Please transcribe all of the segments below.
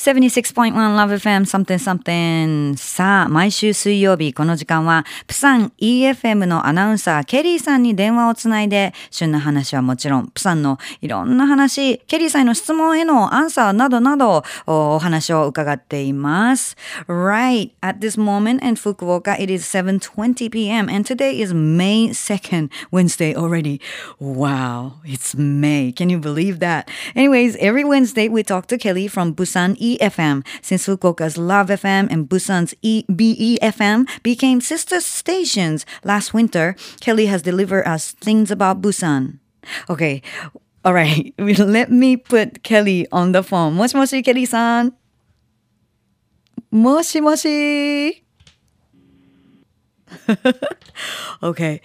76.1 Love FM something something。 さあ毎週水曜日この時間はBusan EFM のアナウンサーKellyさんに電話をつないで、旬な話はもちろんBusanのいろんな話、Kellyさんの質問へのアンサーなどなどお話を伺っています。 Right at this moment in Fukuoka it is 7:20 p.m. and today is May 2nd Wednesday already. Wow, it's May. Can you believe that? Anyways, every Wednesday we talk to Kelly from Busan EFM. Since Fukuoka's Love FM and Busan's BeFM became sister stations last winter, Kelly has delivered us things about Busan. Okay, all right. Let me put Kelly on the phone. もしもし、Kelly-san. もしもし。okay.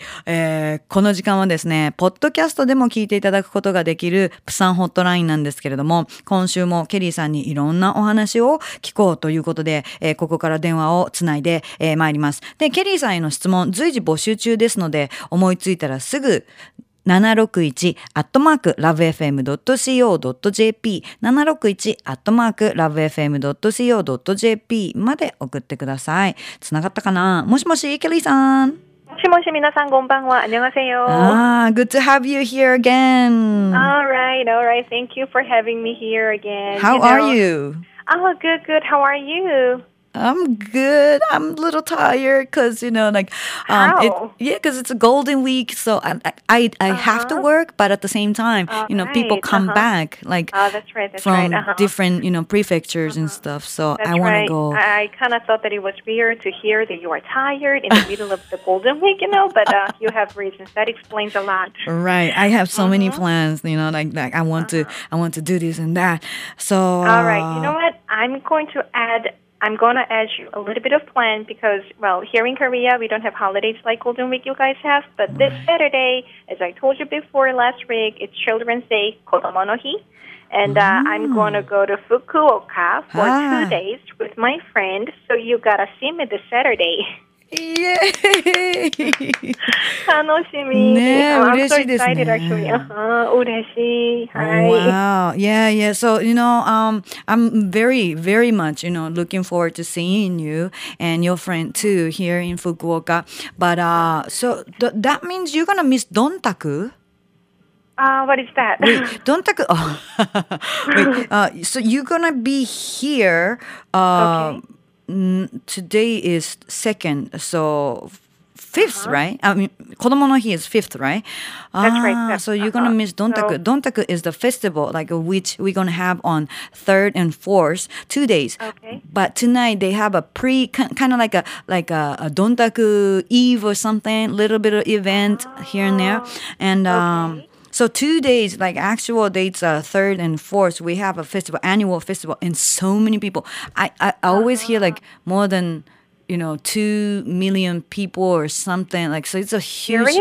この時間はですね、ポッドキャストでも聞いていただくことができるBusanホットラインなんですけれども、今週もケリーさんにいろんなお話を聞こうということで、ここから電話をつないで、まいります。で、ケリーさんへの質問随時募集中ですので、思いついたらすぐ761@lovefm.co.jp 761@lovefm.co.jp まで送ってください。つながったかな？もしもし、ケリーさん。もしもし、皆さんこんばんは。안녕하세요。Good to have you here again. All right. Thank you for having me here again. How are you? Oh, good. How are you?I'm good. I'm a little tired because, you know, like, because it's a golden week. So I have to work. But at the same time, you know, people come back like from different, you know, prefectures and stuff. So that's I want to go. I kind of thought that it was weird to hear that you are tired in the middle of the golden week, you know, but you have reasons. That explains a lot. Right. I have so many plans, you know, like I want to do this and that. So. All right. You know what? I'm going to add you a little bit of plan because, well, here in Korea, we don't have holidays like Golden Week you guys have. But this Saturday, as I told you before last week, it's Children's Day, Kodomo no Hi. And I'm going to go to Fukuoka for 2 days with my friend. So you got to see me this Saturday. Yay! 楽しみ。ね、嬉しいですね。嬉しい。はい。Wow. Yeah. So you know, I'm very, very much, you know, looking forward to seeing you and your friend too here in Fukuoka. But so that means you're gonna miss Dontaku. What is that? Wait, Dontaku. Oh. Wait. So you're gonna be here. Okay.Today is 2nd, so 5th, right? I mean, Kodomo no Hi is 5th, right? That's right. So you're going to miss Dontaku. So, Dontaku is the festival, like, which we're going to have on 3rd and 4th, 2 days. Okay. But tonight they have a kind of like a Dontaku Eve or something, little bit of event here and there. And, okay.So 2 days, like actual dates, 3rd and 4th, we have a festival, annual festival, and so many people. I always hear like more than, you know, 2 million people or something. Like, so it's a huge,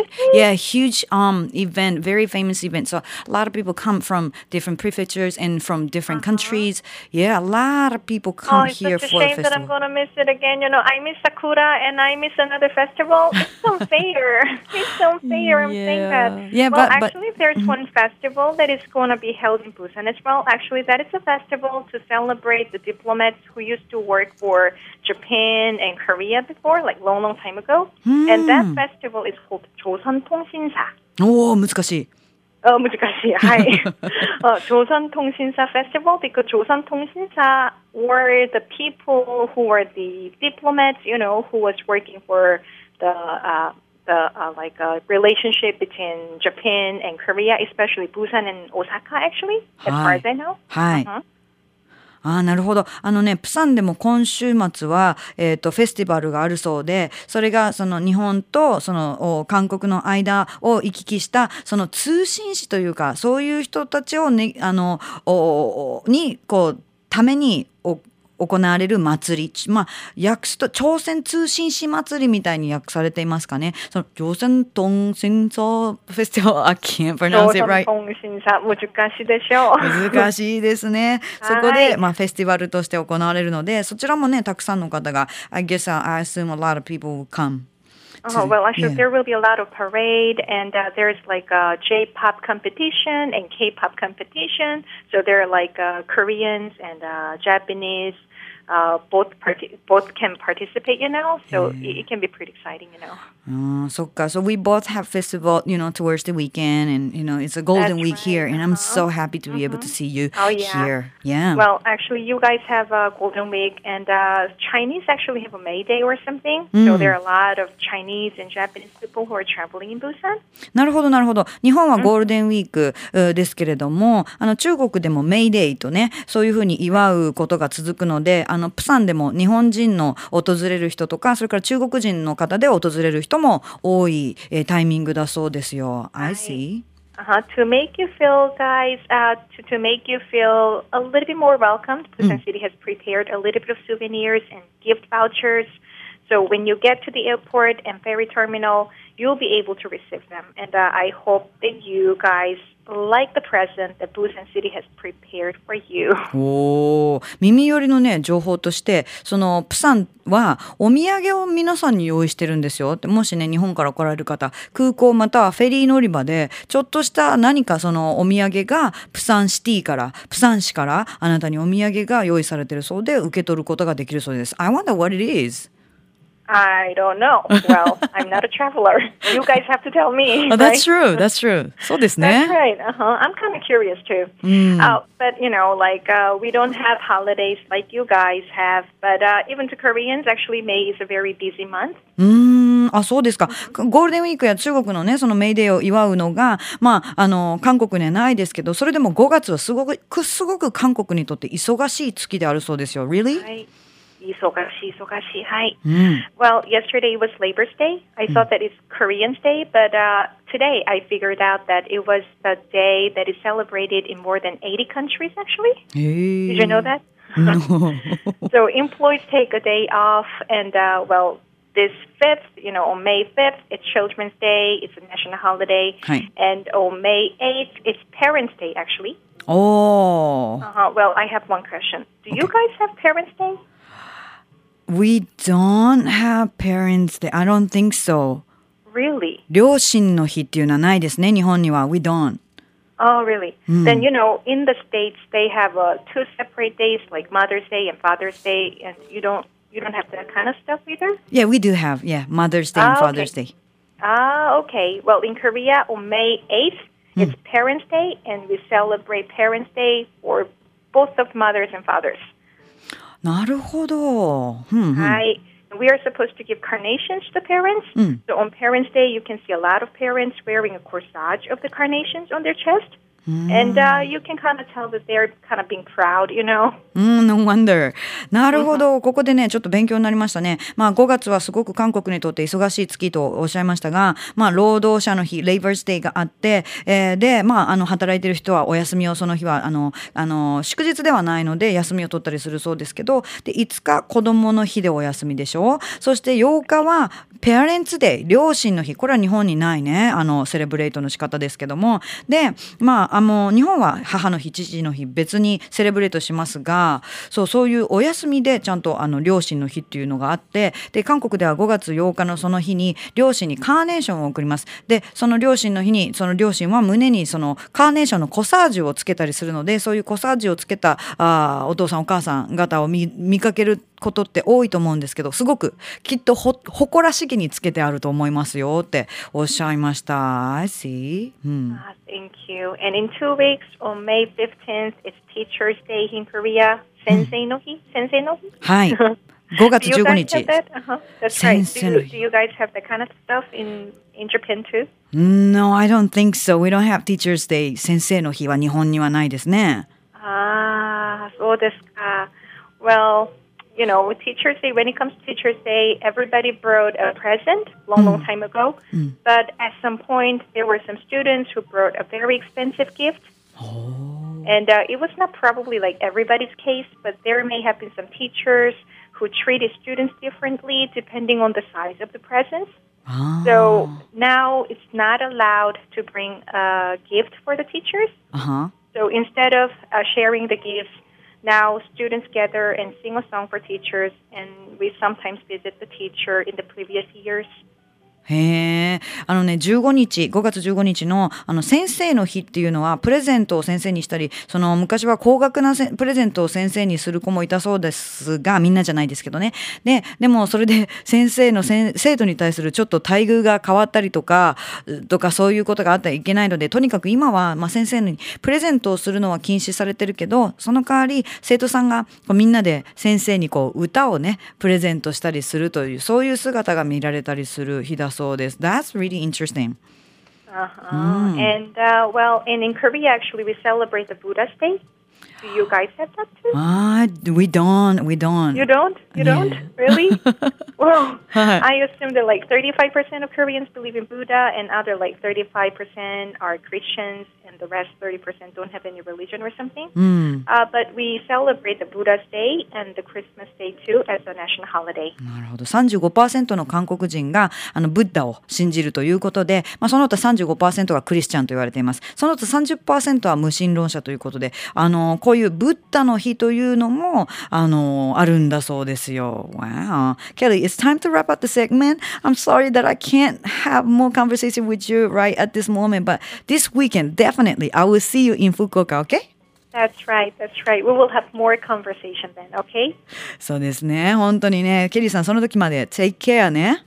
huge event, very famous event. So a lot of people come from different prefectures and from different countries. Yeah, a lot of people come here for the festival. Oh, it's such a shame that I'm going to miss it again. You know, I miss Sakura and I miss another festival. It's unfair. I'm saying that. Yeah, well, but there's one festival that is going to be held in Busan as well. Actually, that is a festival to celebrate the diplomats who used to work for Japan and Korea before, like long time ago. And that festival is called Joseon Tongsinsa. Oh, 難しい。難しい。はい。Joseon Tongsinsa Festival, because Joseon Tongsinsa were the people who were the diplomats, you know, who was working for the relationship between Japan and Korea, especially Busan and Osaka, actually, as far as I know. はい。なるほど。プサンでも今週末は、フェスティバルがあるそうで、それがその日本とその韓国の間を行き来したその通信使というか、そういう人たちを、ね、にこうために行われる祭り、まあ訳すと朝鮮通信使祭りみたいに訳されていますかね。そのJoseon Tongsinsa Festival、I can't pronounce it right。難しいでしょう。難しいですね。そこでまあフェスティバルとして行われるので、そちらもねたくさんの方が、I guess I assume a lot of people will come Well, actually, there will be a lot of parade, and there's like a J-pop competition and K-pop competition. So there are like Koreans and Japanese. Both can participate, you know, so it can be pretty exciting, you know. So we both have festival, you know, towards the weekend, and, you know, it's a golden week here, and I'm so happy to be able to see you here. Yeah. Well, actually, you guys have a golden week, and Chinese actually have a May Day or something, so there are a lot of Chinese and Japanese people who are traveling in Busan. なるほど、なるほど。日本はゴールデンウィークですけれども、中国でもメイデイとね、そういうふうに祝うことが続くので、プサンでも日本人の訪れる人とか、それから中国人の方で訪れる人も多いタイミングだそうですよ。I see. To make you feel, guys, to make you feel a little bit more welcomed, Busan City has prepared a little bit of souvenirs and gift vouchers. So when you get to the airport and ferry terminal, you'll be able to receive them. And I hope that you guys like the present that Busan City has prepared for you. おー、耳寄りのね、情報として、そのプサンはお土産を皆さんに用意してるんですよ。もしね、日本から来られる方、空港またはフェリー乗り場でちょっとした何かそのお土産がプサンシティから、プサン市からあなたにお土産が用意されてるそうで、受け取ることができるそうです。I wonder what it is.I don't know. Well, I'm not a traveler. You guys have to tell me. Oh, that's true. That's true. そうですね。That's right. I'm kind of curious too. But you know, like we don't have holidays like you guys have. But even to Koreans, actually, May is a very busy month. あ、そうですか。ゴールデンウィークや中国のね、そのメイデーを祝うのが、まあ韓国にはないですけど、それでも5月はすごく韓国にとって忙しい月であるそうですよ。Really? はい。忙しい、はい。Well, yesterday was Labor's Day. I thought that it's Korean's Day, but today I figured out that it was the day that is celebrated in more than 80 countries, actually. Did you know that? No. So employees take a day off, and well, this 5th, you know, on May 5th, it's Children's Day, it's a national holiday, and on May 8th, it's Parents' Day, actually. Oh. Well, I have one question. Do you guys have Parents' Day?We don't have Parents Day. I don't think so. Really? 両親の日っていうのはないですね。日本には We don't. Oh, really? Then you know, in the States they have two separate days, like Mother's Day and Father's Day, and you don't have that kind of stuff either. Yeah, we do have. Yeah, Mother's Day and Father's Day. Ah, okay. Well, in Korea on May 8th it's Parents Day, and we celebrate Parents Day for both of mothers and fathers.なるほど。はい。We are supposed to give carnations to parents. So on Parents' Day, you can see a lot of parents wearing a corsage of the carnations on their chest. And you can kind of tell that they're kind of being proud, you know? No wonder. なるほど。ここでね、ちょっと勉強になりましたね。まあ、5月はすごく韓国にとって忙しい月とおっしゃいましたが、まあ、労働者の日、Labor's Day があって、で、まあ、働いてる人はお休みを、その日は、祝日ではないので、休みを取ったりするそうですけど、で、5日、子供の日でお休みでしょ。そして8日は、Parents Day、両親の日。これは日本にないね、セレブレートの仕方ですけども。で、まあ、日本は母の日、父の日別にセレブレートしますが、そういうお休みでちゃんと両親の日っていうのがあって、で韓国では5月8日のその日に両親にカーネーションを贈ります。でその両親の日にその両親は胸にそのカーネーションのコサージュをつけたりするので、そういうコサージュをつけたお父さんお母さん方を見かけることって多いと思うんですけど、すごくきっと誇らしげにつけてあると思いますよっておっしゃいました。I see. Thank you. And in 2 weeks, on May 15th, it's Teacher's Day in Korea. 先生の日、先生の日。はい。5月15日。先生の日。Do you guys have that kind of stuff in Japan too? No, I don't think so. We don't have Teacher's Day. 先生の日は日本にはないですね。ああ、そうですか。Well.You know, Teacher's Day, when it comes to Teacher's Day, everybody brought a present long time ago. But at some point, there were some students who brought a very expensive gift. And it was not probably like everybody's case, but there may have been some teachers who treated students differently depending on the size of the presents. So now it's not allowed to bring a gift for the teachers. So instead of sharing the gifts,Now, students gather and sing a song for teachers, and we sometimes visit the teacher in the previous years. へえ、あのね、5月15日の先生の日っていうのはプレゼントを先生にしたり、その昔は高額なプレゼントを先生にする子もいたそうですが、みんなじゃないですけどね。でもそれで生徒に対するちょっと待遇が変わったりとかそういうことがあったらいけないので、とにかく今は、まあ、先生にプレゼントをするのは禁止されてるけど、その代わり生徒さんがみんなで先生に歌をねプレゼントしたりするという、そういう姿が見られたりする日だそうです。 That's really interesting. Mm. And in Korea, actually, we celebrate the Buddha's Day. Do you guys have that too? We don't. You don't? Really? Well, I assume that 35% of Koreans believe in Buddha, and other 35% are Christians, and the rest 30% don't have any religion or something. Mm. But we celebrate the Buddha's Day and the Christmas Day too as a national holiday. なるほど。 35% の韓国人がブッダを信じるということで、まあ、その他 35% がクリスチャンと言われています。その他 30% は無神論者ということで、こういうブッダの日というのもあるんだそうですよ。Wow. Kelly, it's time to wrap up the segment. I'm sorry that I can't have more conversation with you right at this moment, but this weekend, definitely, I will see you in Fukuoka, okay?That's right. We will have more conversation then, okay? そうですね。本当にね、ケリーさん、その時まで take care ね。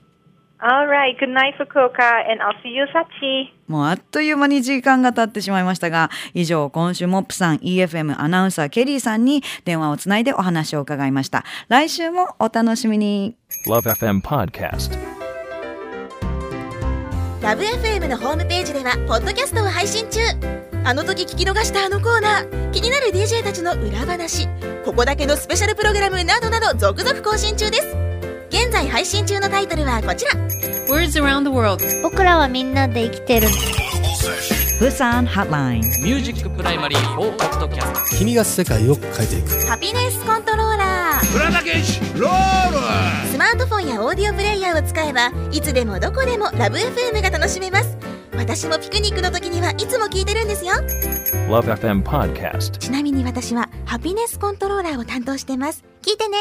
All right. Good night, Fukuoka, and I'll see you, Sachi. もうあっという間に時間が経ってしまいましたが、以上、今週もBusan EFM アナウンサーケリーさんに電話をつないでお話を伺いました。来週もお楽しみに。Love FM Podcast。Love FM のホームページではポッドキャストを配信中。あの時聞き逃したコーナー、気になる DJ たちの裏話、ここだけのスペシャルプログラムなどなど続々更新中です。現在配信中のタイトルはこちら Words Around the World 僕らはみんなで生きてる Busan Hotline ミュージックプライマリーフォーカストキャスト君が世界を変えていくハピネスコントローラープラダケージローラースマートフォンやオーディオプレイヤーを使えばいつでもどこでも Love FM が楽しめます。私もピクニックの時にはいつも聞いてるんですよ Love FM Podcast。 ちなみに私はハピネスコントローラーを担当してます。聞いてね。